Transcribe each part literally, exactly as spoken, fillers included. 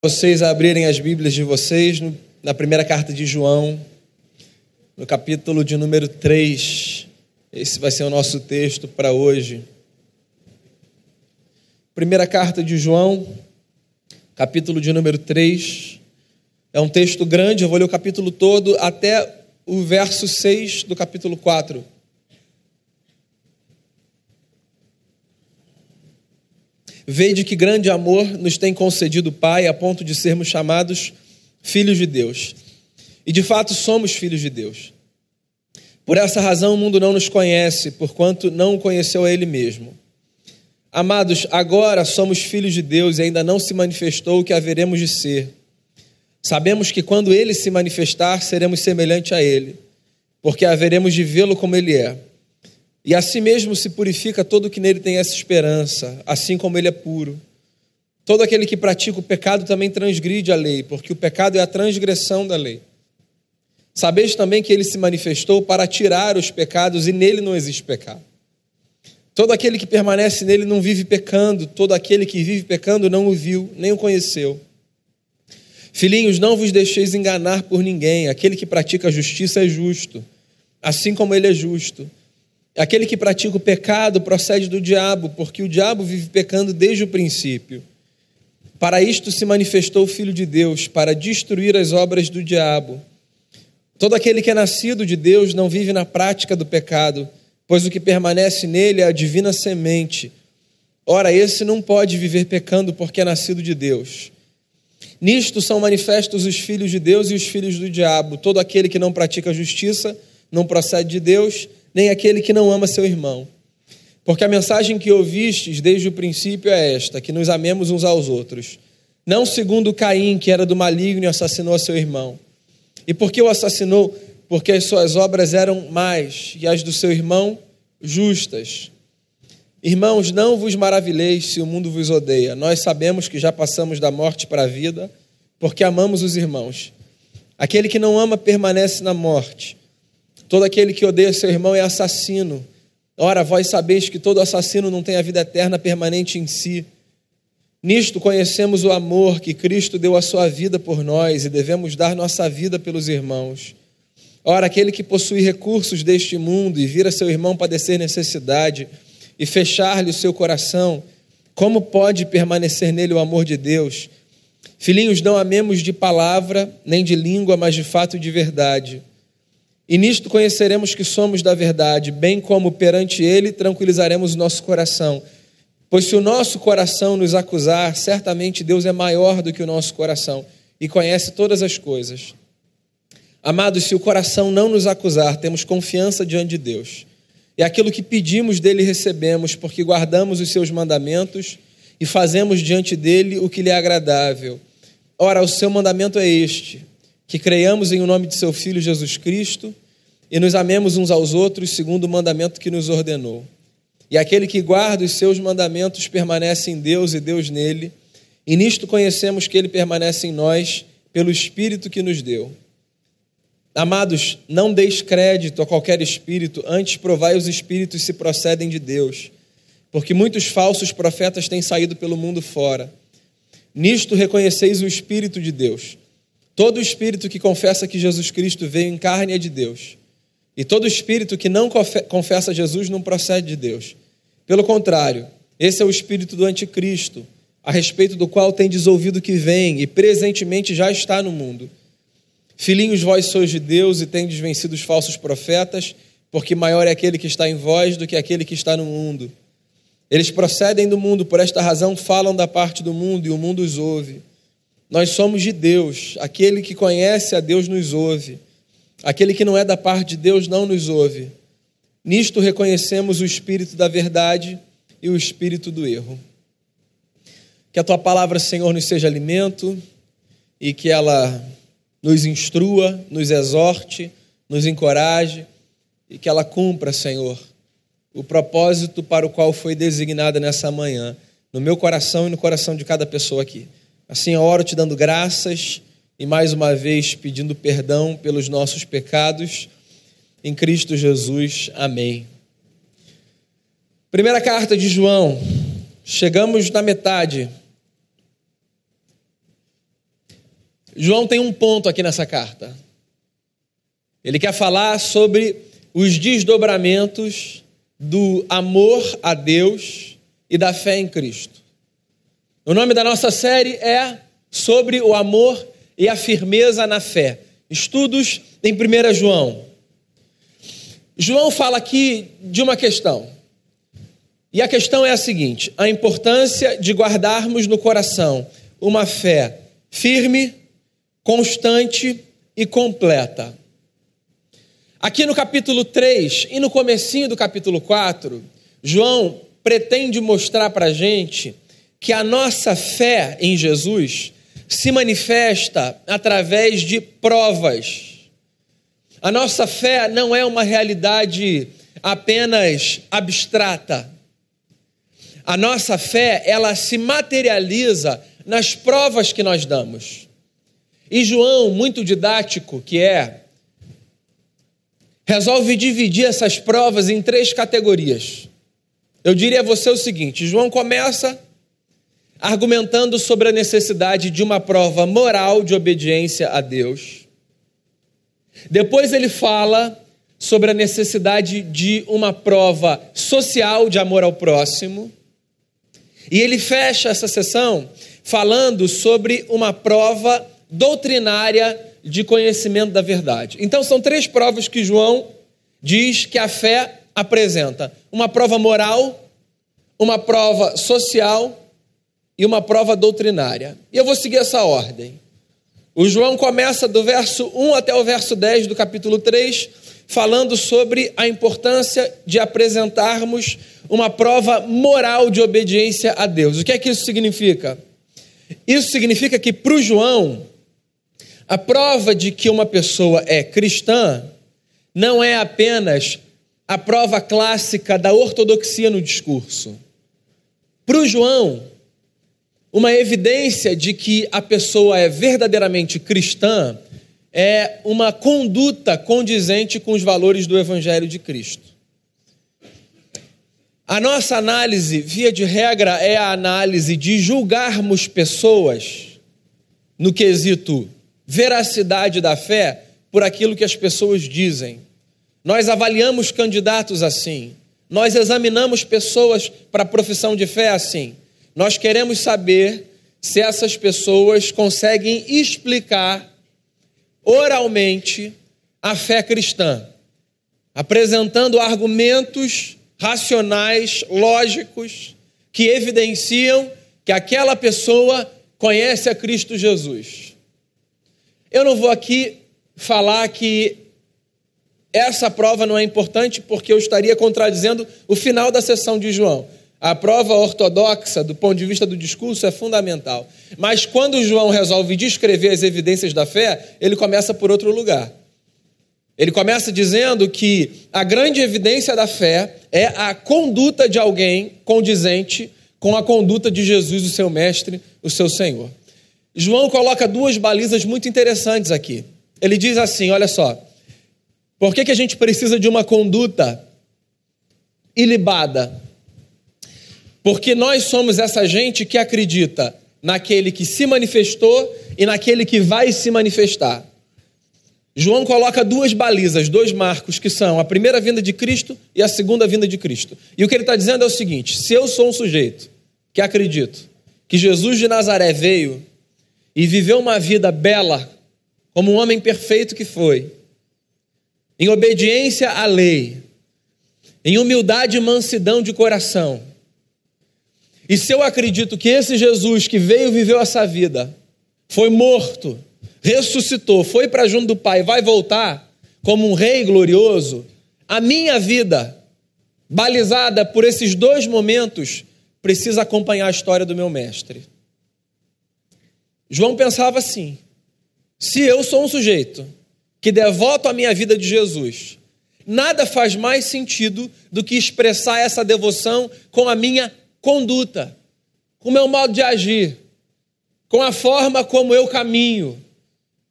Vocês abrirem as Bíblias de vocês no, na primeira carta de João, no capítulo de número três. Esse vai ser o nosso texto para hoje. Primeira carta de João, capítulo de número três. É um texto grande, eu vou ler o capítulo todo até o verso seis do capítulo quatro. Vede que grande amor nos tem concedido o Pai a ponto de sermos chamados filhos de Deus. E de fato somos filhos de Deus. Por essa razão o mundo não nos conhece, porquanto não o conheceu a Ele mesmo. Amados, agora somos filhos de Deus e ainda não se manifestou o que haveremos de ser. Sabemos que quando Ele se manifestar, seremos semelhantes a Ele, porque haveremos de vê-lo como Ele é. E a si mesmo se purifica todo o que nele tem essa esperança, assim como ele é puro. Todo aquele que pratica o pecado também transgride a lei, porque o pecado é a transgressão da lei. Sabeis também que ele se manifestou para tirar os pecados e nele não existe pecado. Todo aquele que permanece nele não vive pecando, todo aquele que vive pecando não o viu, nem o conheceu. Filhinhos, não vos deixeis enganar por ninguém, aquele que pratica a justiça é justo, assim como ele é justo. Aquele que pratica o pecado procede do diabo, porque o diabo vive pecando desde o princípio. Para isto se manifestou o Filho de Deus, para destruir as obras do diabo. Todo aquele que é nascido de Deus não vive na prática do pecado, pois o que permanece nele é a divina semente. Ora, esse não pode viver pecando porque é nascido de Deus. Nisto são manifestos os filhos de Deus e os filhos do diabo. Todo aquele que não pratica a justiça não procede de Deus, nem aquele que não ama seu irmão. Porque a mensagem que ouvistes desde o princípio é esta, que nos amemos uns aos outros. Não segundo Caim, que era do maligno e assassinou a seu irmão. E por que o assassinou? Porque as suas obras eram más e as do seu irmão justas. Irmãos, não vos maravilheis se o mundo vos odeia. Nós sabemos que já passamos da morte para a vida, porque amamos os irmãos. Aquele que não ama permanece na morte. Todo aquele que odeia seu irmão é assassino. Ora, vós sabeis que todo assassino não tem a vida eterna permanente em si. Nisto conhecemos o amor que Cristo deu a sua vida por nós e devemos dar nossa vida pelos irmãos. Ora, aquele que possui recursos deste mundo e vira seu irmão padecer necessidade e fechar-lhe o seu coração, como pode permanecer nele o amor de Deus? Filhinhos, não amemos de palavra nem de língua, mas de fato e de verdade. E nisto conheceremos que somos da verdade, bem como perante ele tranquilizaremos o nosso coração. Pois se o nosso coração nos acusar, certamente Deus é maior do que o nosso coração e conhece todas as coisas. Amados, se o coração não nos acusar, temos confiança diante de Deus. E aquilo que pedimos dele recebemos, porque guardamos os seus mandamentos e fazemos diante dele o que lhe é agradável. Ora, o seu mandamento é este: que creiamos em o nome de seu Filho Jesus Cristo e nos amemos uns aos outros segundo o mandamento que nos ordenou. E aquele que guarda os seus mandamentos permanece em Deus e Deus nele, e nisto conhecemos que ele permanece em nós pelo Espírito que nos deu. Amados, não deis crédito a qualquer espírito, antes provai os espíritos se procedem de Deus, porque muitos falsos profetas têm saído pelo mundo fora. Nisto reconheceis o Espírito de Deus. Todo espírito que confessa que Jesus Cristo veio em carne é de Deus. E todo espírito que não confessa Jesus não procede de Deus. Pelo contrário, esse é o espírito do anticristo, a respeito do qual tendes ouvido que vem e presentemente já está no mundo. Filhinhos, vós sois de Deus e tendes vencido os falsos profetas, porque maior é aquele que está em vós do que aquele que está no mundo. Eles procedem do mundo, por esta razão falam da parte do mundo e o mundo os ouve. Nós somos de Deus, aquele que conhece a Deus nos ouve, aquele que não é da parte de Deus não nos ouve. Nisto reconhecemos o espírito da verdade e o espírito do erro. Que a tua palavra, Senhor, nos seja alimento e que ela nos instrua, nos exorte, nos encoraje e que ela cumpra, Senhor, o propósito para o qual foi designada nessa manhã, no meu coração e no coração de cada pessoa aqui. Assim, eu oro te dando graças e, mais uma vez, pedindo perdão pelos nossos pecados. Em Cristo Jesus. Amém. Primeira carta de João. Chegamos na metade. João tem um ponto aqui nessa carta. Ele quer falar sobre os desdobramentos do amor a Deus e da fé em Cristo. O nome da nossa série é Sobre o Amor e a Firmeza na Fé. Estudos em primeira João. João fala aqui de uma questão. E a questão é a seguinte: a importância de guardarmos no coração uma fé firme, constante e completa. Aqui no capítulo três e no comecinho do capítulo quatro, João pretende mostrar para a gente que a nossa fé em Jesus se manifesta através de provas. A nossa fé não é uma realidade apenas abstrata. A nossa fé, ela se materializa nas provas que nós damos. E João, muito didático que é, resolve dividir essas provas em três categorias. Eu diria a você o seguinte: João começa argumentando sobre a necessidade de uma prova moral de obediência a Deus. Depois ele fala sobre a necessidade de uma prova social de amor ao próximo. E ele fecha essa sessão falando sobre uma prova doutrinária de conhecimento da verdade. Então, são três provas que João diz que a fé apresenta: uma prova moral, uma prova social e uma prova doutrinária. E eu vou seguir essa ordem. O João começa do verso um até o verso dez do capítulo três, falando sobre a importância de apresentarmos uma prova moral de obediência a Deus. O que é que isso significa? Isso significa que, para o João, a prova de que uma pessoa é cristã não é apenas a prova clássica da ortodoxia no discurso. Para o João, uma evidência de que a pessoa é verdadeiramente cristã é uma conduta condizente com os valores do Evangelho de Cristo. A nossa análise, via de regra, é a análise de julgarmos pessoas no quesito veracidade da fé por aquilo que as pessoas dizem. Nós avaliamos candidatos assim. Nós examinamos pessoas para a profissão de fé assim. Nós queremos saber se essas pessoas conseguem explicar oralmente a fé cristã, apresentando argumentos racionais, lógicos, que evidenciam que aquela pessoa conhece a Cristo Jesus. Eu não vou aqui falar que essa prova não é importante, porque eu estaria contradizendo o final da sessão de João. A prova ortodoxa, do ponto de vista do discurso, é fundamental. Mas quando João resolve descrever as evidências da fé, ele começa por outro lugar. Ele começa dizendo que a grande evidência da fé é a conduta de alguém condizente com a conduta de Jesus, o seu mestre, o seu Senhor. João coloca duas balizas muito interessantes aqui. Ele diz assim, olha só, por que que a gente precisa de uma conduta ilibada? Porque nós somos essa gente que acredita naquele que se manifestou e naquele que vai se manifestar. João coloca duas balizas, dois marcos, que são a primeira vinda de Cristo e a segunda vinda de Cristo. E o que ele está dizendo é o seguinte: se eu sou um sujeito que acredito que Jesus de Nazaré veio e viveu uma vida bela, como um homem perfeito que foi, em obediência à lei, em humildade e mansidão de coração, e se eu acredito que esse Jesus que veio e viveu essa vida, foi morto, ressuscitou, foi para junto do Pai, vai voltar como um rei glorioso, a minha vida, balizada por esses dois momentos, precisa acompanhar a história do meu mestre. João pensava assim: se eu sou um sujeito que devoto a minha vida de Jesus, nada faz mais sentido do que expressar essa devoção com a minha conduta, com o meu modo de agir, com a forma como eu caminho,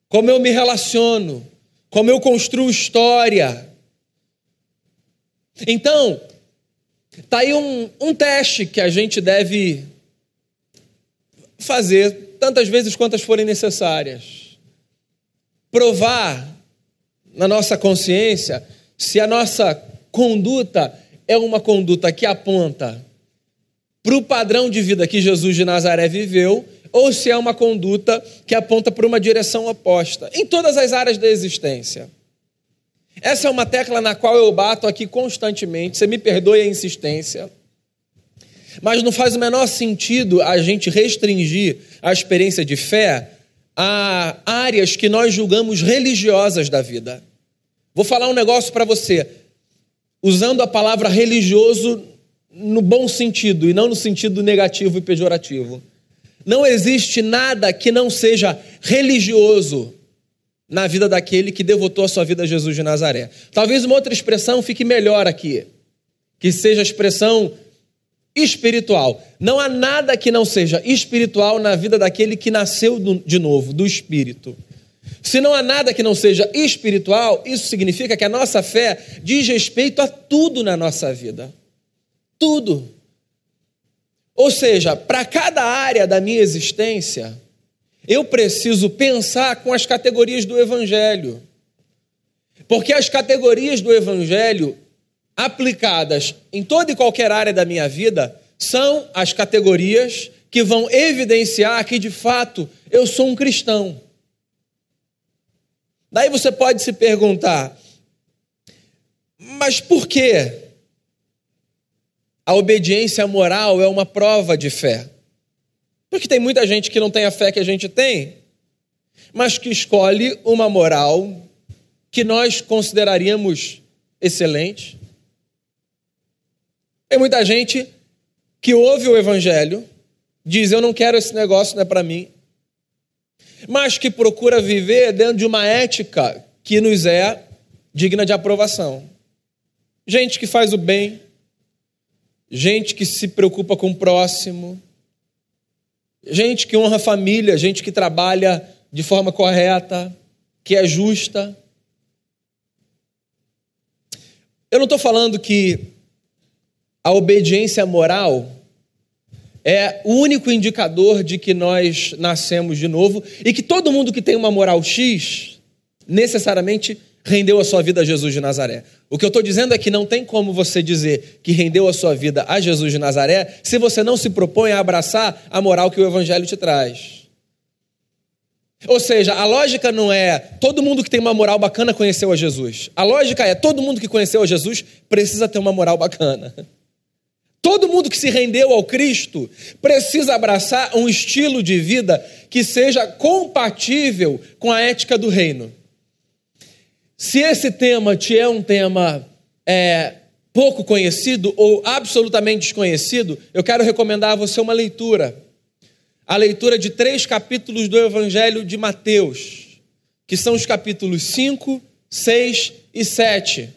como eu me relaciono, como eu construo história. Então, está aí um, um teste que a gente deve fazer tantas vezes quantas forem necessárias. provar na nossa consciência se a nossa conduta é uma conduta que aponta para o padrão de vida que Jesus de Nazaré viveu ou se é uma conduta que aponta para uma direção oposta, em todas as áreas da existência. Essa é uma tecla na qual eu bato aqui constantemente, você me perdoe a insistência, mas não faz o menor sentido a gente restringir a experiência de fé a áreas que nós julgamos religiosas da vida. Vou falar um negócio para você, usando a palavra religioso no bom sentido e não no sentido negativo e pejorativo. Não existe nada que não seja religioso na vida daquele que devotou a sua vida a Jesus de Nazaré. Talvez uma outra expressão fique melhor aqui, que seja a expressão espiritual. Não há nada que não seja espiritual na vida daquele que nasceu de novo, do Espírito. Se não há nada que não seja espiritual, isso significa que a nossa fé diz respeito a tudo na nossa vida. Tudo. Ou seja, para cada área da minha existência, eu preciso pensar com as categorias do Evangelho. Porque as categorias do Evangelho, aplicadas em toda e qualquer área da minha vida, são as categorias que vão evidenciar que, de fato, eu sou um cristão. Daí você pode se perguntar, mas por quê? A obediência moral é uma prova de fé. Porque tem muita gente que não tem a fé que a gente tem, mas que escolhe uma moral que nós consideraríamos excelente. Tem muita gente que ouve o Evangelho, diz, eu não quero esse negócio, não é para mim, mas que procura viver dentro de uma ética que nos é digna de aprovação. Gente que faz o bem, gente que se preocupa com o próximo, gente que honra a família, gente que trabalha de forma correta, que é justa. Eu não estou falando que a obediência moral é o único indicador de que nós nascemos de novo e que todo mundo que tem uma moral X necessariamente rendeu a sua vida a Jesus de Nazaré. O que eu estou dizendo é que não tem como você dizer que rendeu a sua vida a Jesus de Nazaré se você não se propõe a abraçar a moral que o Evangelho te traz. Ou seja, a lógica não é todo mundo que tem uma moral bacana conheceu a Jesus. A lógica é todo mundo que conheceu a Jesus precisa ter uma moral bacana. Todo mundo que se rendeu ao Cristo precisa abraçar um estilo de vida que seja compatível com a ética do reino. Se esse tema te é um tema é, pouco conhecido ou absolutamente desconhecido, eu quero recomendar a você uma leitura. A leitura de três capítulos do Evangelho de Mateus, que são os capítulos cinco, seis e sete,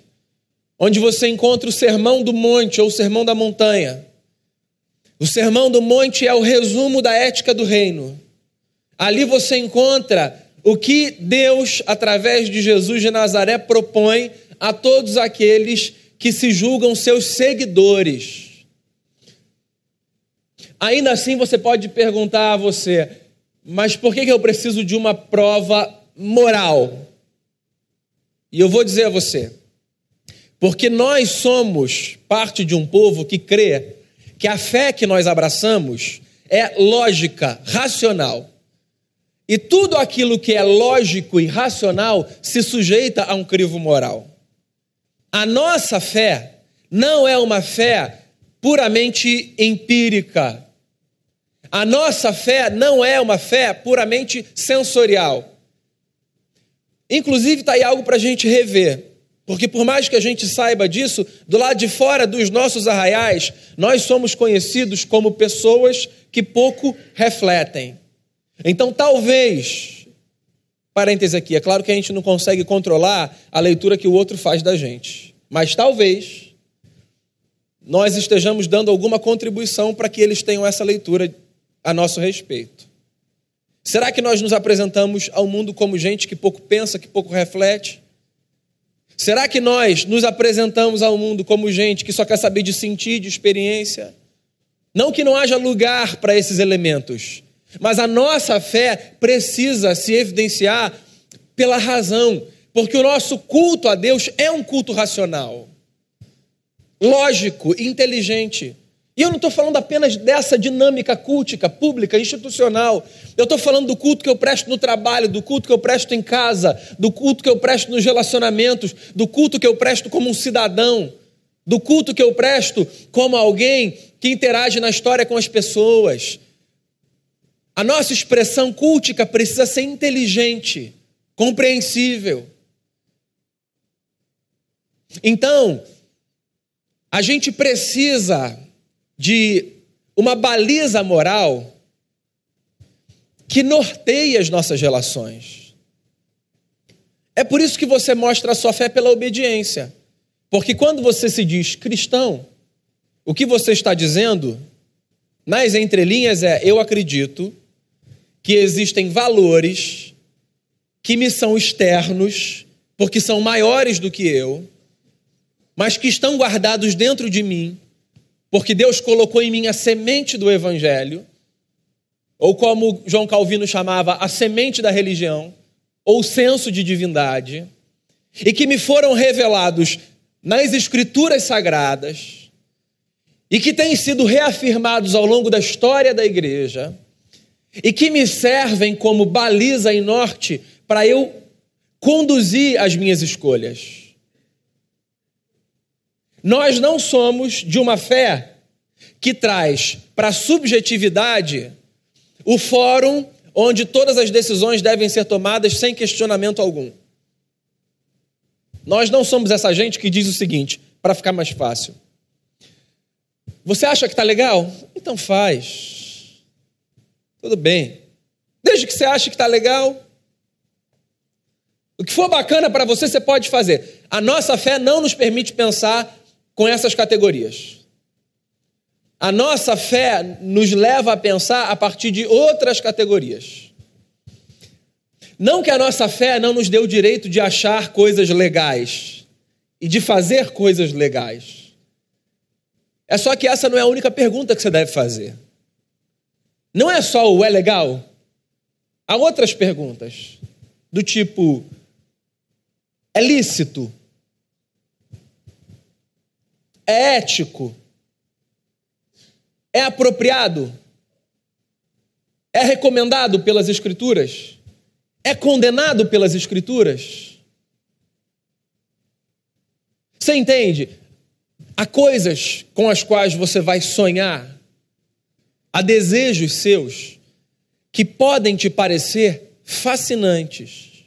onde você encontra o Sermão do Monte ou o Sermão da Montanha. O Sermão do Monte é o resumo da ética do reino. Ali você encontra o que Deus, através de Jesus de Nazaré, propõe a todos aqueles que se julgam seus seguidores. Ainda assim, você pode perguntar a você, mas por que eu preciso de uma prova moral? E eu vou dizer a você, porque nós somos parte de um povo que crê que a fé que nós abraçamos é lógica, racional. E tudo aquilo que é lógico e racional se sujeita a um crivo moral. A nossa fé não é uma fé puramente empírica. A nossa fé não é uma fé puramente sensorial. Inclusive, está aí algo para a gente rever. Porque por mais que a gente saiba disso, do lado de fora dos nossos arraiais, nós somos conhecidos como pessoas que pouco refletem. Então, talvez, parêntese aqui, é claro que a gente não consegue controlar a leitura que o outro faz da gente, mas talvez nós estejamos dando alguma contribuição para que eles tenham essa leitura a nosso respeito. Será que nós nos apresentamos ao mundo como gente que pouco pensa, que pouco reflete? Será que nós nos apresentamos ao mundo como gente que só quer saber de sentir, de experiência? Não que não haja lugar para esses elementos, mas a nossa fé precisa se evidenciar pela razão, porque o nosso culto a Deus é um culto racional, lógico, inteligente. E eu não estou falando apenas dessa dinâmica cultica, pública, institucional. Eu estou falando do culto que eu presto no trabalho, do culto que eu presto em casa, do culto que eu presto nos relacionamentos, do culto que eu presto como um cidadão, do culto que eu presto como alguém que interage na história com as pessoas. A nossa expressão cultica precisa ser inteligente, compreensível. Então, a gente precisa de uma baliza moral que norteie as nossas relações. É por isso que você mostra a sua fé pela obediência. Porque quando você se diz cristão, o que você está dizendo, nas entrelinhas, é: eu acredito que existem valores que me são externos, porque são maiores do que eu, mas que estão guardados dentro de mim, porque Deus colocou em mim a semente do Evangelho, ou como João Calvino chamava, a semente da religião, ou senso de divindade, e que me foram revelados nas Escrituras Sagradas, e que têm sido reafirmados ao longo da história da igreja, e que me servem como baliza e norte para eu conduzir as minhas escolhas. Nós não somos de uma fé que traz para a subjetividade o fórum onde todas as decisões devem ser tomadas sem questionamento algum. Nós não somos essa gente que diz o seguinte, para ficar mais fácil: você acha que está legal? Então faz. Tudo bem. Desde que você ache que está legal, o que for bacana para você, você pode fazer. A nossa fé não nos permite pensar com essas categorias. A nossa fé nos leva a pensar a partir de outras categorias. Não que a nossa fé não nos dê o direito de achar coisas legais e de fazer coisas legais. É só que essa não é a única pergunta que você deve fazer. Não é só o é legal. Há outras perguntas do tipo: é lícito? É ético? É apropriado? É recomendado pelas Escrituras? É condenado pelas Escrituras? Você entende? Há coisas com as quais você vai sonhar, há desejos seus que podem te parecer fascinantes,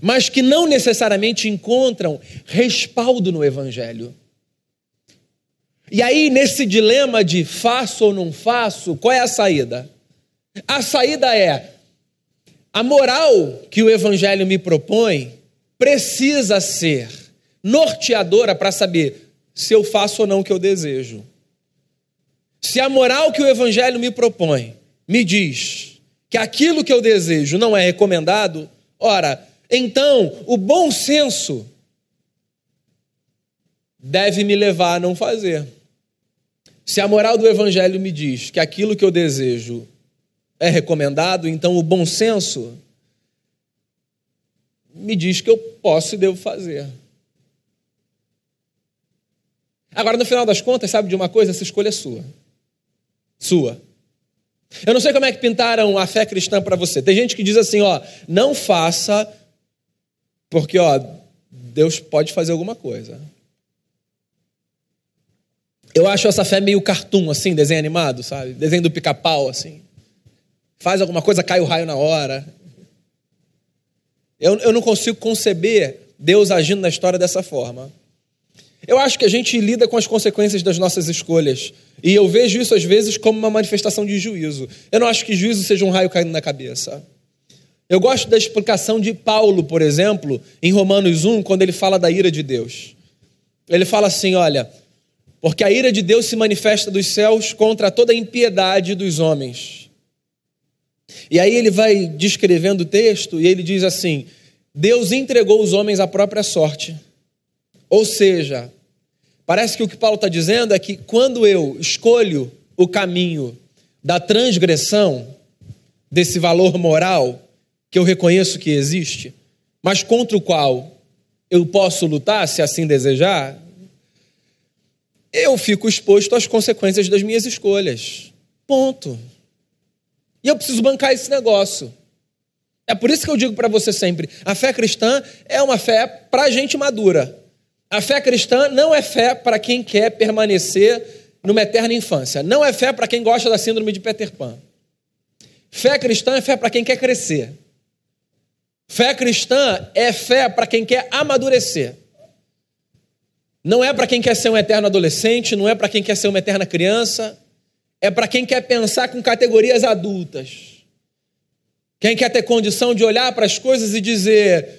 mas que não necessariamente encontram respaldo no Evangelho. E aí, nesse dilema de faço ou não faço, qual é a saída? A saída é: a moral que o Evangelho me propõe precisa ser norteadora para saber se eu faço ou não o que eu desejo. Se a moral que o Evangelho me propõe me diz que aquilo que eu desejo não é recomendado, ora, então o bom senso deve me levar a não fazer. Se a moral do Evangelho me diz que aquilo que eu desejo é recomendado, então o bom senso me diz que eu posso e devo fazer. Agora, no final das contas, sabe de uma coisa? Essa escolha é sua. Sua. Eu não sei como é que pintaram a fé cristã para você. Tem gente que diz assim, ó, não faça, porque, ó, Deus pode fazer alguma coisa. Eu acho essa fé meio cartoon, assim, desenho animado, sabe? Desenho do pica-pau, assim. Faz alguma coisa, cai o raio na hora. Eu, eu não consigo conceber Deus agindo na história dessa forma. Eu acho que a gente lida com as consequências das nossas escolhas. E eu vejo isso, às vezes, como uma manifestação de juízo. Eu não acho que juízo seja um raio caindo na cabeça. Eu gosto da explicação de Paulo, por exemplo, em Romanos um, quando ele fala da ira de Deus. Ele fala assim, olha, porque a ira de Deus se manifesta dos céus contra toda a impiedade dos homens. E aí ele vai descrevendo o texto e ele diz assim, Deus entregou os homens à própria sorte. Ou seja, parece que o que Paulo está dizendo é que quando eu escolho o caminho da transgressão desse valor moral que eu reconheço que existe, mas contra o qual eu posso lutar, se assim desejar, eu fico exposto às consequências das minhas escolhas. Ponto. E eu preciso bancar esse negócio. É por isso que eu digo para você sempre, a fé cristã é uma fé para gente madura. A fé cristã não é fé para quem quer permanecer numa eterna infância. Não é fé para quem gosta da síndrome de Peter Pan. Fé cristã é fé para quem quer crescer. Fé cristã é fé para quem quer amadurecer. Não é para quem quer ser um eterno adolescente, não é para quem quer ser uma eterna criança, é para quem quer pensar com categorias adultas. Quem quer ter condição de olhar para as coisas e dizer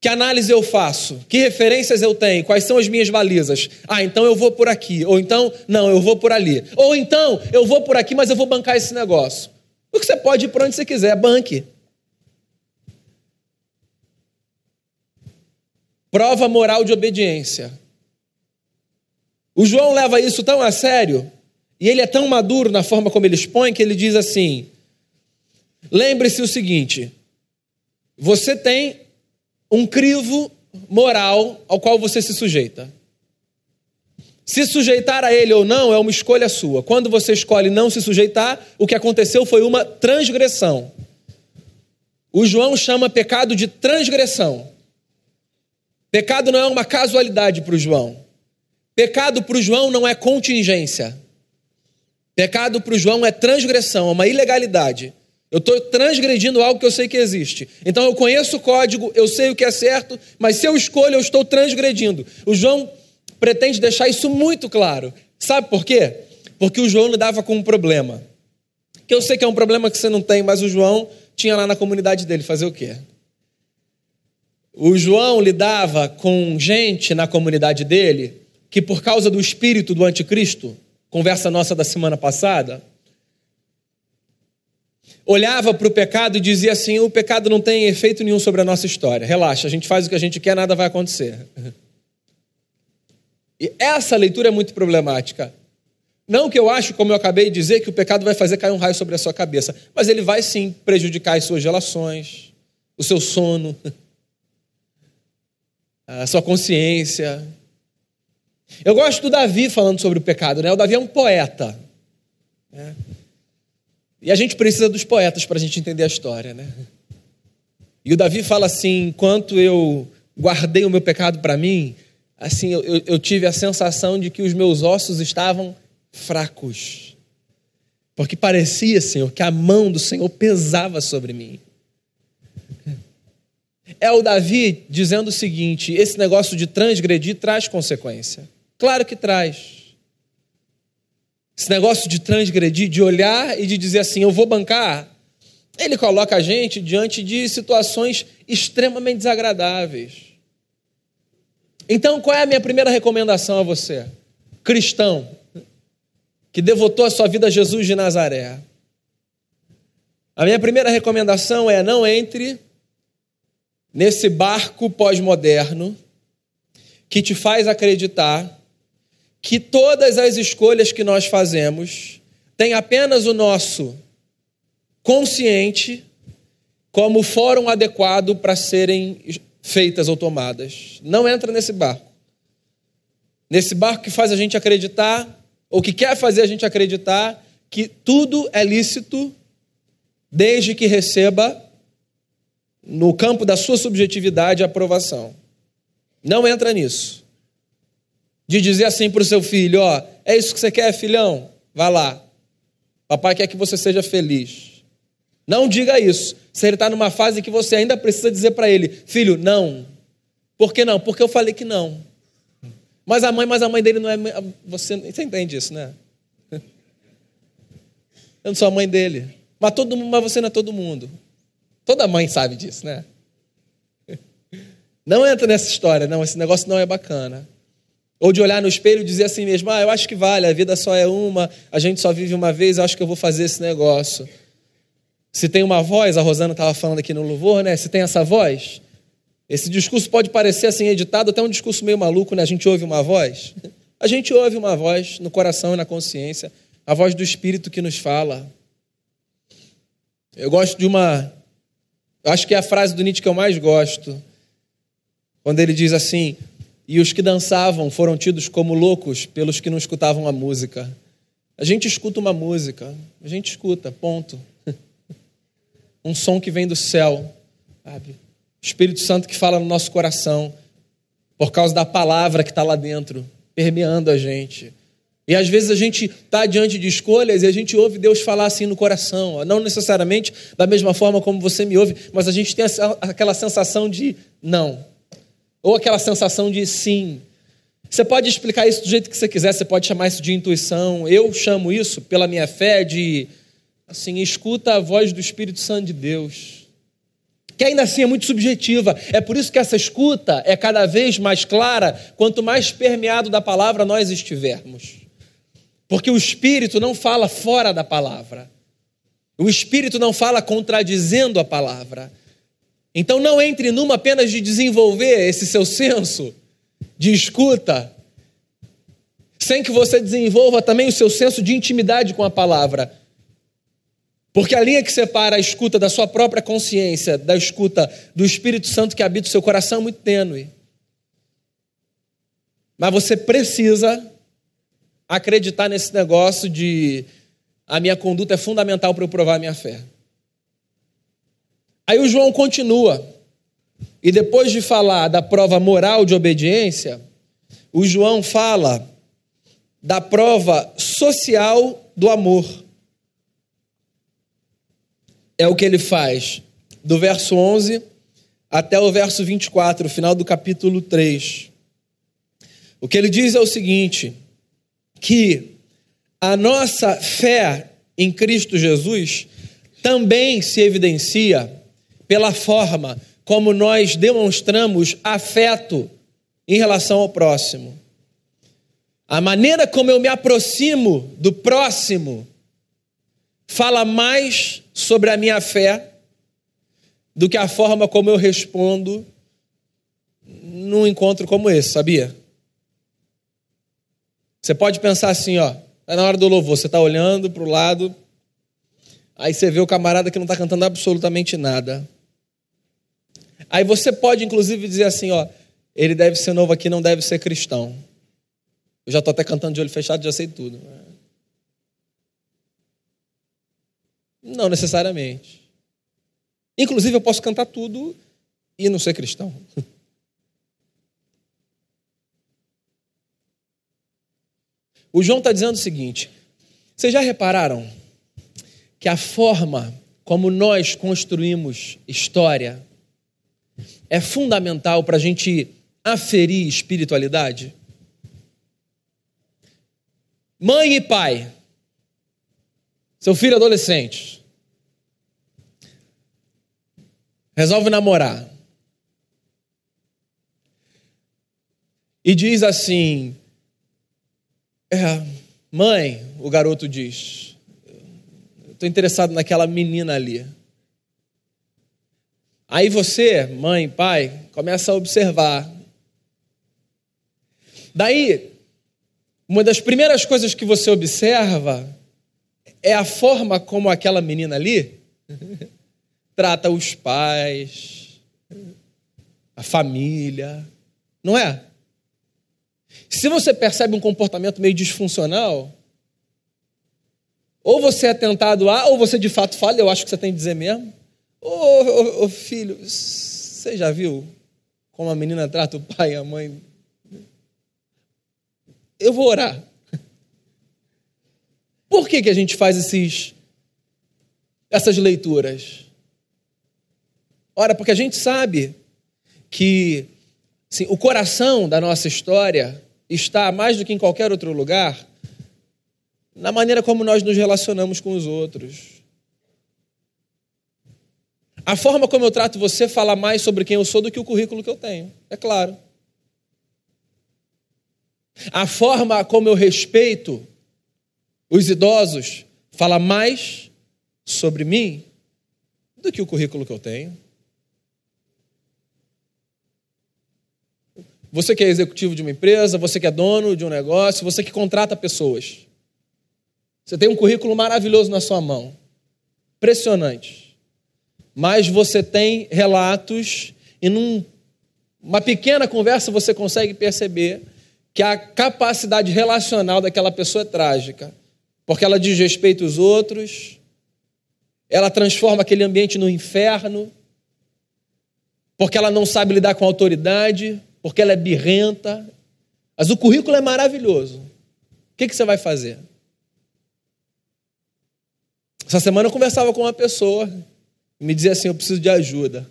que análise eu faço, que referências eu tenho, quais são as minhas balizas. Ah, então eu vou por aqui, ou então, não, eu vou por ali. Ou então, eu vou por aqui, mas eu vou bancar esse negócio. Porque você pode ir por onde você quiser, banque. Prova moral de obediência. O João leva isso tão a sério e ele é tão maduro na forma como ele expõe que ele diz assim, lembre-se o seguinte, você tem um crivo moral ao qual você se sujeita. Se sujeitar a ele ou não é uma escolha sua. Quando você escolhe não se sujeitar, o que aconteceu foi uma transgressão. O João chama pecado de transgressão. Pecado não é uma casualidade para o João. Pecado para o João não é contingência. Pecado para o João é transgressão, é uma ilegalidade. Eu estou transgredindo algo que eu sei que existe. Então eu conheço o código, eu sei o que é certo, mas se eu escolho, eu estou transgredindo. O João pretende deixar isso muito claro. Sabe por quê? Porque o João lidava com um problema. Que eu sei que é um problema que você não tem, mas o João tinha lá na comunidade dele. Fazer o quê? O João lidava com gente na comunidade dele que por causa do espírito do anticristo, conversa nossa da semana passada, olhava para o pecado e dizia assim, o pecado não tem efeito nenhum sobre a nossa história. Relaxa, a gente faz o que a gente quer, nada vai acontecer. E essa leitura é muito problemática. Não que eu acho, como eu acabei de dizer, que o pecado vai fazer cair um raio sobre a sua cabeça, mas ele vai sim prejudicar as suas relações, o seu sono, a sua consciência. Eu gosto do Davi falando sobre o pecado, né? O Davi é um poeta, né? E a gente precisa dos poetas para a gente entender a história, né? E o Davi fala assim, enquanto eu guardei o meu pecado para mim, assim, eu, eu tive a sensação de que os meus ossos estavam fracos, porque parecia, Senhor, que a mão do Senhor pesava sobre mim. É o Davi dizendo o seguinte, esse negócio de transgredir traz consequência. Claro que traz. Esse negócio de transgredir, de olhar e de dizer assim, eu vou bancar, ele coloca a gente diante de situações extremamente desagradáveis. Então, qual é a minha primeira recomendação a você, cristão, que devotou a sua vida a Jesus de Nazaré? A minha primeira recomendação é não entre nesse barco pós-moderno que te faz acreditar que todas as escolhas que nós fazemos têm apenas o nosso consciente como fórum adequado para serem feitas ou tomadas. Não entra nesse barco. Nesse barco que faz a gente acreditar, ou que quer fazer a gente acreditar, que tudo é lícito desde que receba no campo da sua subjetividade, a aprovação. Não entra nisso. De dizer assim para o seu filho, ó, é isso que você quer, filhão? Vá lá. Papai quer que você seja feliz. Não diga isso. Se ele está numa fase que você ainda precisa dizer para ele, filho, não. Por que não? Porque eu falei que não. Mas a mãe, mas a mãe dele não é... Você, você entende isso, né? Eu não sou a mãe dele. Mas, todo, mas você não é todo mundo. Toda mãe sabe disso, né? Não entra nessa história, não. Esse negócio não é bacana. Ou de olhar no espelho e dizer assim mesmo, ah, eu acho que vale, a vida só é uma, a gente só vive uma vez, eu acho que eu vou fazer esse negócio. Se tem uma voz, a Rosana estava falando aqui no louvor, né? Se tem essa voz, esse discurso pode parecer assim editado, até um discurso meio maluco, né? A gente ouve uma voz. A gente ouve uma voz no coração e na consciência, a voz do Espírito que nos fala. Eu gosto de uma... Eu acho que é a frase do Nietzsche que eu mais gosto, quando ele diz assim: e os que dançavam foram tidos como loucos pelos que não escutavam a música. A gente escuta uma música, a gente escuta, ponto. Um som que vem do céu, sabe? O Espírito Santo que fala no nosso coração, por causa da palavra que está lá dentro, permeando a gente. E às vezes a gente está diante de escolhas e a gente ouve Deus falar assim no coração. Não necessariamente da mesma forma como você me ouve, mas a gente tem aquela sensação de não. Ou aquela sensação de sim. Você pode explicar isso do jeito que você quiser, você pode chamar isso de intuição. Eu chamo isso, pela minha fé, de assim, escuta a voz do Espírito Santo de Deus. Que ainda assim é muito subjetiva. É por isso que essa escuta é cada vez mais clara quanto mais permeado da palavra nós estivermos. Porque o Espírito não fala fora da palavra. O Espírito não fala contradizendo a palavra. Então não entre numa apenas de desenvolver esse seu senso de escuta, sem que você desenvolva também o seu senso de intimidade com a palavra. Porque a linha que separa a escuta da sua própria consciência, da escuta do Espírito Santo que habita o seu coração é muito tênue. Mas você precisa acreditar nesse negócio de a minha conduta é fundamental para eu provar a minha fé. Aí o João continua, e depois de falar da prova moral de obediência, o João fala da prova social do amor. É o que ele faz do verso onze até o verso vinte e quatro, o final do capítulo três. O que ele diz é o seguinte, que a nossa fé em Cristo Jesus também se evidencia pela forma como nós demonstramos afeto em relação ao próximo. A maneira como eu me aproximo do próximo fala mais sobre a minha fé do que a forma como eu respondo num encontro como esse, sabia? Você pode pensar assim, ó, na hora do louvor, você está olhando para o lado, aí você vê o camarada que não está cantando absolutamente nada. Aí você pode, inclusive, dizer assim, ó, ele deve ser novo aqui, não deve ser cristão. Eu já estou até cantando de olho fechado, já sei tudo. Não necessariamente. Inclusive, eu posso cantar tudo e não ser cristão. O João está dizendo o seguinte, vocês já repararam que a forma como nós construímos história é fundamental para a gente aferir espiritualidade? Mãe e pai, seu filho adolescente, resolve namorar e diz assim, é, mãe, o garoto diz, estou interessado naquela menina ali. Aí você, mãe, pai, começa a observar. Daí, uma das primeiras coisas que você observa é a forma como aquela menina ali trata os pais, a família, não é? Se você percebe um comportamento meio disfuncional, ou você é tentado a, ou você de fato fala, eu acho que você tem que dizer mesmo, Ô oh, oh, oh, filho, você já viu como a menina trata o pai e a mãe? Eu vou orar. Por que que a gente faz esses, essas leituras? Ora, porque a gente sabe que assim, o coração da nossa história está, mais do que em qualquer outro lugar, na maneira como nós nos relacionamos com os outros. A forma como eu trato você fala mais sobre quem eu sou do que o currículo que eu tenho, é claro. A forma como eu respeito os idosos fala mais sobre mim do que o currículo que eu tenho. Você que é executivo de uma empresa, você que é dono de um negócio, você que contrata pessoas. Você tem um currículo maravilhoso na sua mão, impressionante. mas você tem relatos e num uma pequena conversa você consegue perceber que a capacidade relacional daquela pessoa é trágica, porque ela desrespeita os outros, ela transforma aquele ambiente no inferno, porque ela não sabe lidar com a autoridade, porque ela é birrenta. Mas o currículo é maravilhoso. O que, que você vai fazer? Essa semana eu conversava com uma pessoa e me dizia assim, eu preciso de ajuda.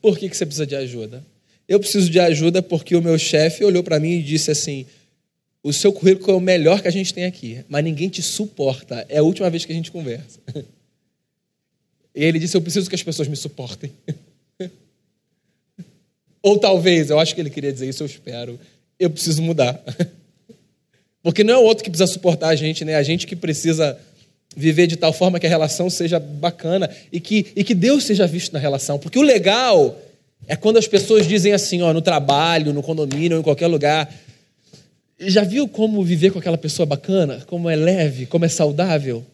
Por que, que você precisa de ajuda? Eu preciso de ajuda porque o meu chefe olhou para mim e disse assim, o seu currículo é o melhor que a gente tem aqui, mas ninguém te suporta. É a última vez que a gente conversa. E ele disse, eu preciso que as pessoas me suportem. Ou talvez, eu acho que ele queria dizer isso, eu espero, eu preciso mudar. Porque não é o outro que precisa suportar a gente, né? A gente que precisa viver de tal forma que a relação seja bacana e que, e que Deus seja visto na relação. Porque o legal é quando as pessoas dizem assim, ó, no trabalho, no condomínio, em qualquer lugar, já viu como viver com aquela pessoa bacana? Como é leve, como é saudável?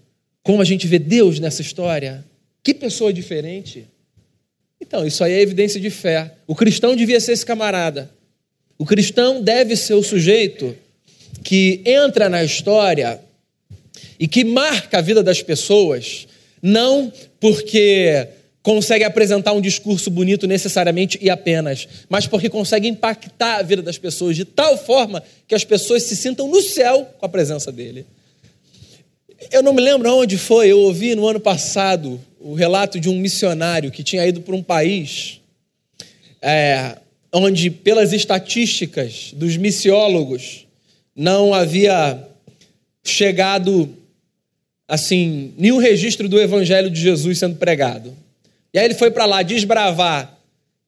Como a gente vê Deus nessa história? Que pessoa diferente! Então, isso aí é evidência de fé. O cristão devia ser esse camarada. O cristão deve ser o sujeito que entra na história e que marca a vida das pessoas, não porque consegue apresentar um discurso bonito necessariamente e apenas, mas porque consegue impactar a vida das pessoas de tal forma que as pessoas se sintam no céu com a presença dele. Eu não me lembro onde foi, eu ouvi no ano passado o relato de um missionário que tinha ido para um país é, onde, pelas estatísticas dos missiólogos, não havia chegado, assim, nenhum registro do evangelho de Jesus sendo pregado. E aí ele foi para lá desbravar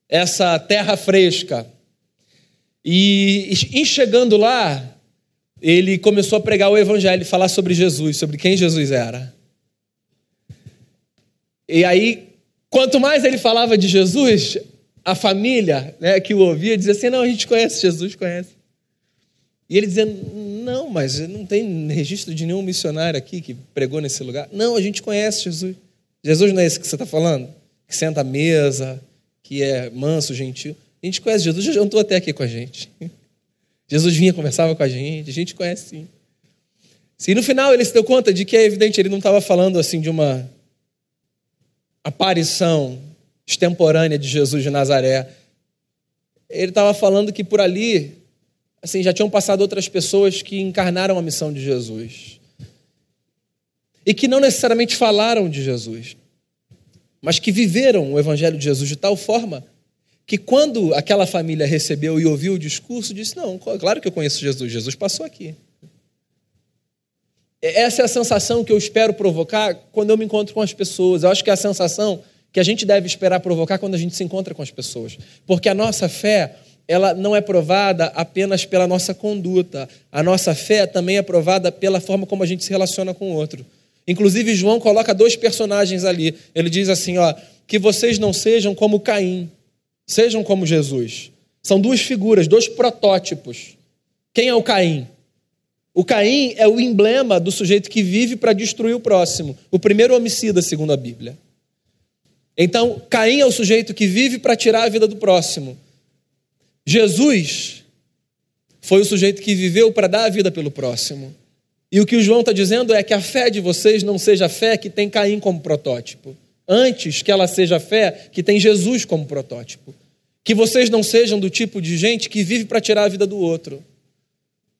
essa terra fresca. E, em chegando lá, ele começou a pregar o evangelho, falar sobre Jesus, sobre quem Jesus era. E aí, quanto mais ele falava de Jesus, a família, né, que o ouvia dizia assim, não, a gente conhece Jesus, conhece. E ele dizendo, não, mas não tem registro de nenhum missionário aqui que pregou nesse lugar. Não, a gente conhece Jesus. Jesus não é esse que você está falando? Que senta à mesa, que é manso, gentil. A gente conhece Jesus, já jantou até aqui com a gente. Jesus vinha, conversava com a gente, a gente conhece sim. E no final ele se deu conta de que é evidente, ele não estava falando assim de uma aparição extemporânea de Jesus de Nazaré. Ele estava falando que por ali, assim, já tinham passado outras pessoas que encarnaram a missão de Jesus. E que não necessariamente falaram de Jesus, mas que viveram o evangelho de Jesus de tal forma que quando aquela família recebeu e ouviu o discurso, disse, não, claro que eu conheço Jesus, Jesus passou aqui. Essa é a sensação que eu espero provocar quando eu me encontro com as pessoas. Eu acho que é a sensação que a gente deve esperar provocar quando a gente se encontra com as pessoas. Porque a nossa fé, ela não é provada apenas pela nossa conduta. A nossa fé também é provada pela forma como a gente se relaciona com o outro. Inclusive, João coloca dois personagens ali. Ele diz assim, ó, que vocês não sejam como Caim. Sejam como Jesus. São duas figuras, dois protótipos. Quem é o Caim? O Caim é o emblema do sujeito que vive para destruir o próximo. O primeiro homicida, segundo a Bíblia. Então, Caim é o sujeito que vive para tirar a vida do próximo. Jesus foi o sujeito que viveu para dar a vida pelo próximo. E o que o João está dizendo é que a fé de vocês não seja a fé que tem Caim como protótipo. Antes que ela seja a fé que tem Jesus como protótipo. Que vocês não sejam do tipo de gente que vive para tirar a vida do outro.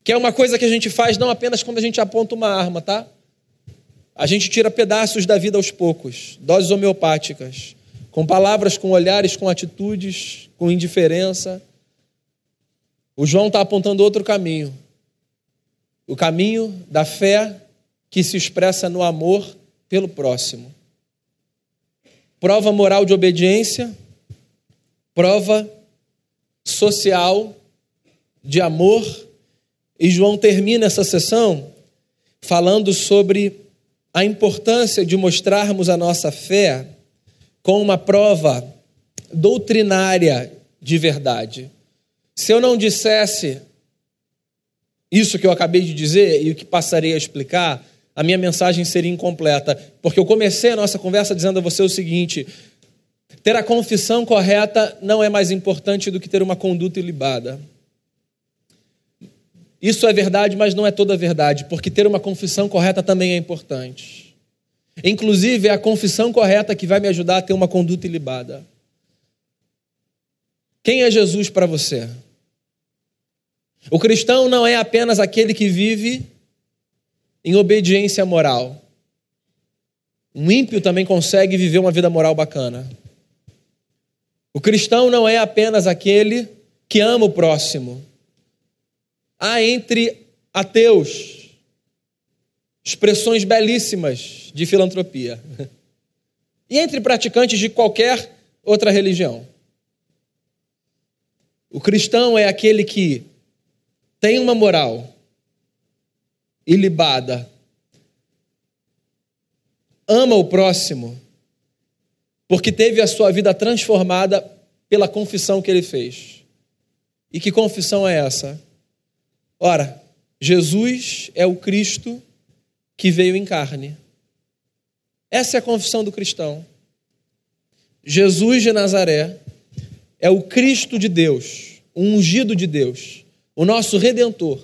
Que é uma coisa que a gente faz não apenas quando a gente aponta uma arma, tá? A gente tira pedaços da vida aos poucos, doses homeopáticas, com palavras, com olhares, com atitudes, com indiferença. O João está apontando outro caminho. O caminho da fé que se expressa no amor pelo próximo. Prova moral de obediência, prova social de amor. E João termina essa sessão falando sobre a importância de mostrarmos a nossa fé com uma prova doutrinária de verdade. Se eu não dissesse isso que eu acabei de dizer e o que passarei a explicar, a minha mensagem seria incompleta. Porque eu comecei a nossa conversa dizendo a você o seguinte: ter a confissão correta não é mais importante do que ter uma conduta ilibada. Isso é verdade, mas não é toda a verdade, porque ter uma confissão correta também é importante. Inclusive, é a confissão correta que vai me ajudar a ter uma conduta ilibada. Quem é Jesus para você? O cristão não é apenas aquele que vive em obediência moral. Um ímpio também consegue viver uma vida moral bacana. O cristão não é apenas aquele que ama o próximo. Há entre ateus expressões belíssimas de filantropia. E entre praticantes de qualquer outra religião. O cristão é aquele que tem uma moral ilibada, ama o próximo, porque teve a sua vida transformada pela confissão que ele fez. E que confissão é essa? Ora, Jesus é o Cristo que veio em carne. Essa é a confissão do cristão. Jesus de Nazaré é o Cristo de Deus, o ungido de Deus, o nosso Redentor,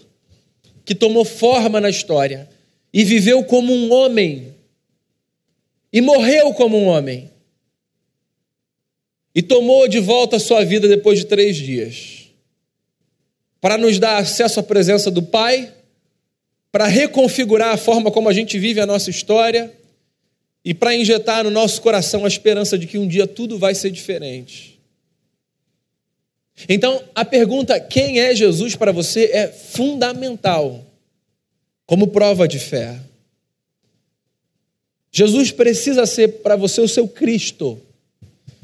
que tomou forma na história e viveu como um homem e morreu como um homem e tomou de volta a sua vida depois de três dias, para nos dar acesso à presença do Pai, para reconfigurar a forma como a gente vive a nossa história e para injetar no nosso coração a esperança de que um dia tudo vai ser diferente. Então, a pergunta quem é Jesus para você é fundamental como prova de fé. Jesus precisa ser para você o seu Cristo,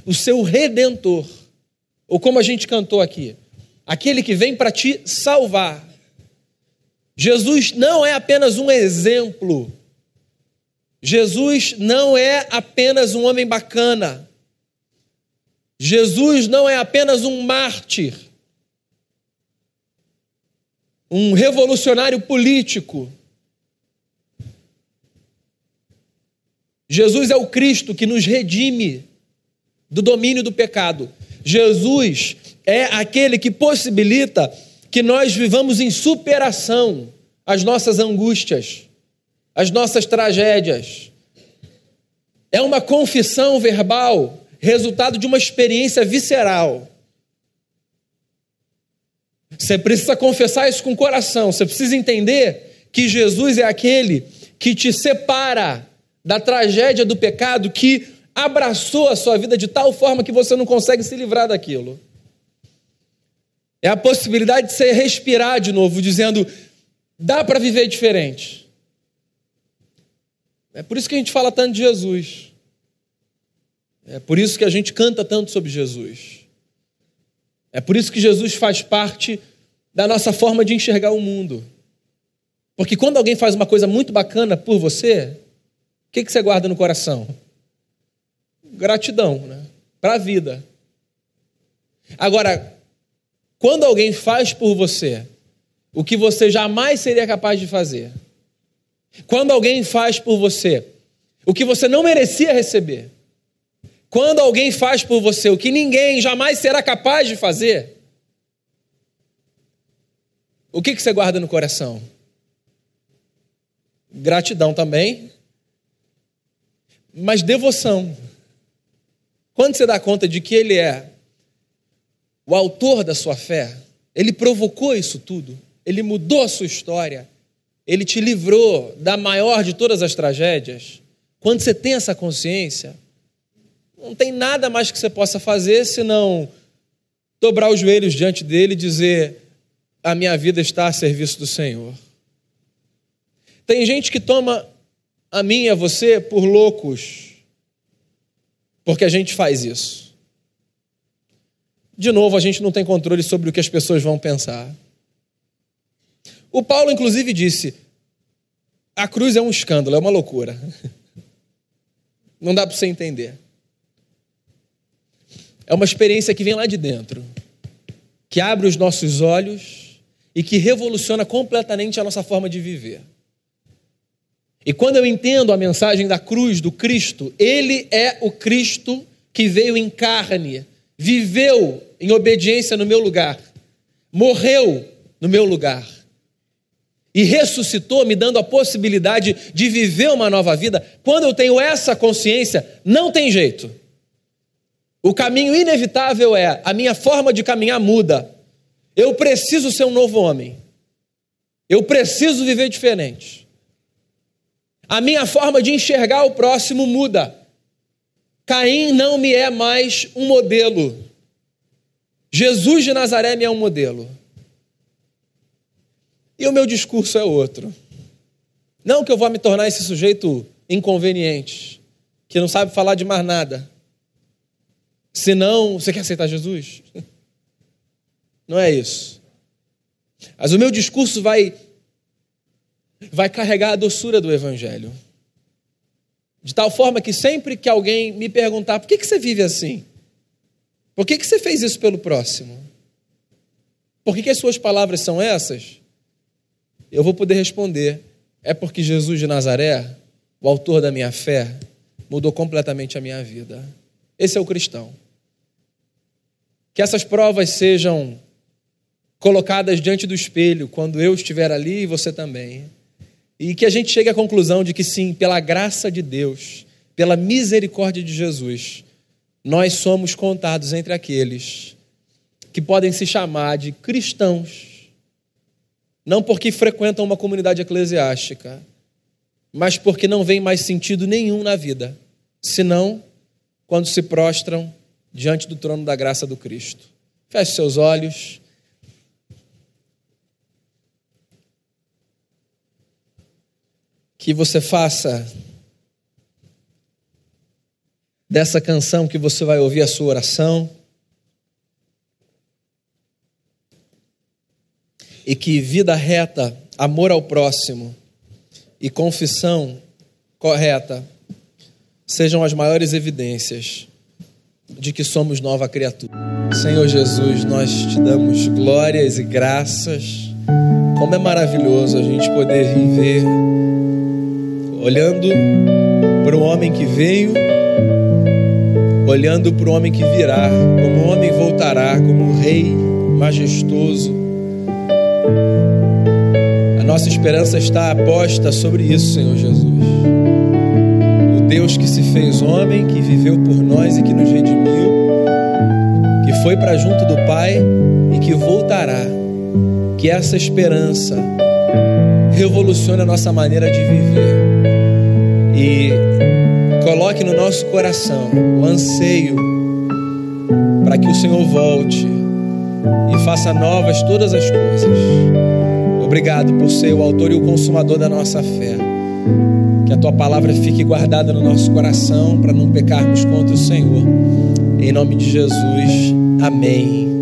o seu Redentor, ou como a gente cantou aqui, aquele que vem para te salvar. Jesus não é apenas um exemplo. Jesus não é apenas um homem bacana. Jesus não é apenas um mártir, um revolucionário político. Jesus é o Cristo que nos redime do domínio do pecado. Jesus é aquele que possibilita que nós vivamos em superação as nossas angústias, as nossas tragédias. É uma confissão verbal, resultado de uma experiência visceral. Você precisa confessar isso com o coração, você precisa entender que Jesus é aquele que te separa da tragédia do pecado, que abraçou a sua vida de tal forma que você não consegue se livrar daquilo. É a possibilidade de você respirar de novo, dizendo, dá para viver diferente. É por isso que a gente fala tanto de Jesus. É por isso que a gente canta tanto sobre Jesus. É por isso que Jesus faz parte da nossa forma de enxergar o mundo. Porque quando alguém faz uma coisa muito bacana por você, o que que você guarda no coração? Gratidão, né? Para a vida. Agora, quando alguém faz por você o que você jamais seria capaz de fazer, quando alguém faz por você o que você não merecia receber, quando alguém faz por você o que ninguém jamais será capaz de fazer, o que que você guarda no coração? Gratidão também, mas devoção. Quando você dá conta de que ele é o autor da sua fé, ele provocou isso tudo, ele mudou a sua história, ele te livrou da maior de todas as tragédias. Quando você tem essa consciência, não tem nada mais que você possa fazer senão dobrar os joelhos diante dele e dizer, a minha vida está a serviço do Senhor. Tem gente que toma a mim e a você por loucos, porque a gente faz isso. De novo, a gente não tem controle sobre o que as pessoas vão pensar. O Paulo, inclusive, disse, a cruz é um escândalo, é uma loucura. Não dá para você entender. É uma experiência que vem lá de dentro, que abre os nossos olhos e que revoluciona completamente a nossa forma de viver. E quando eu entendo a mensagem da cruz, do Cristo, ele é o Cristo que veio em carne, viveu em obediência no meu lugar, morreu no meu lugar e ressuscitou, me dando a possibilidade de viver uma nova vida. Quando eu tenho essa consciência, não tem jeito. O caminho inevitável é, a minha forma de caminhar muda. Eu preciso ser um novo homem. Eu preciso viver diferente. A minha forma de enxergar o próximo muda. Caim não me é mais um modelo. Jesus de Nazaré me é um modelo. E o meu discurso é outro. Não que eu vá me tornar esse sujeito inconveniente, que não sabe falar de mais nada. Se não, você quer aceitar Jesus? Não é isso. Mas o meu discurso vai, vai carregar a doçura do Evangelho. De tal forma que sempre que alguém me perguntar por que, que você vive assim? Por que, que você fez isso pelo próximo? Por que, que as suas palavras são essas? Eu vou poder responder, é porque Jesus de Nazaré, o autor da minha fé, mudou completamente a minha vida. Esse é o cristão. Que essas provas sejam colocadas diante do espelho, quando eu estiver ali e você também. E que a gente chegue à conclusão de que sim, pela graça de Deus, pela misericórdia de Jesus, nós somos contados entre aqueles que podem se chamar de cristãos. Não porque frequentam uma comunidade eclesiástica, mas porque não vem mais sentido nenhum na vida, senão quando se prostram diante do trono da graça do Cristo. Feche seus olhos. Que você faça dessa canção que você vai ouvir a sua oração. E que vida reta, amor ao próximo e confissão correta sejam as maiores evidências de que somos nova criatura. Senhor Jesus, nós te damos glórias e graças. Como é maravilhoso a gente poder viver olhando para o homem que veio, olhando para o homem que virá, como o homem voltará, como um rei majestoso. A nossa esperança está aposta sobre isso, Senhor Jesus. O Deus que se fez homem, que viveu por nós e que nos redimiu, que foi para junto do Pai e que voltará. Que essa esperança revolucione a nossa maneira de viver e coloque no nosso coração o anseio para que o Senhor volte e faça novas todas as coisas. Obrigado por ser o autor e o consumador da nossa fé. Que a tua palavra fique guardada no nosso coração para não pecarmos contra o Senhor. Em nome de Jesus, amém.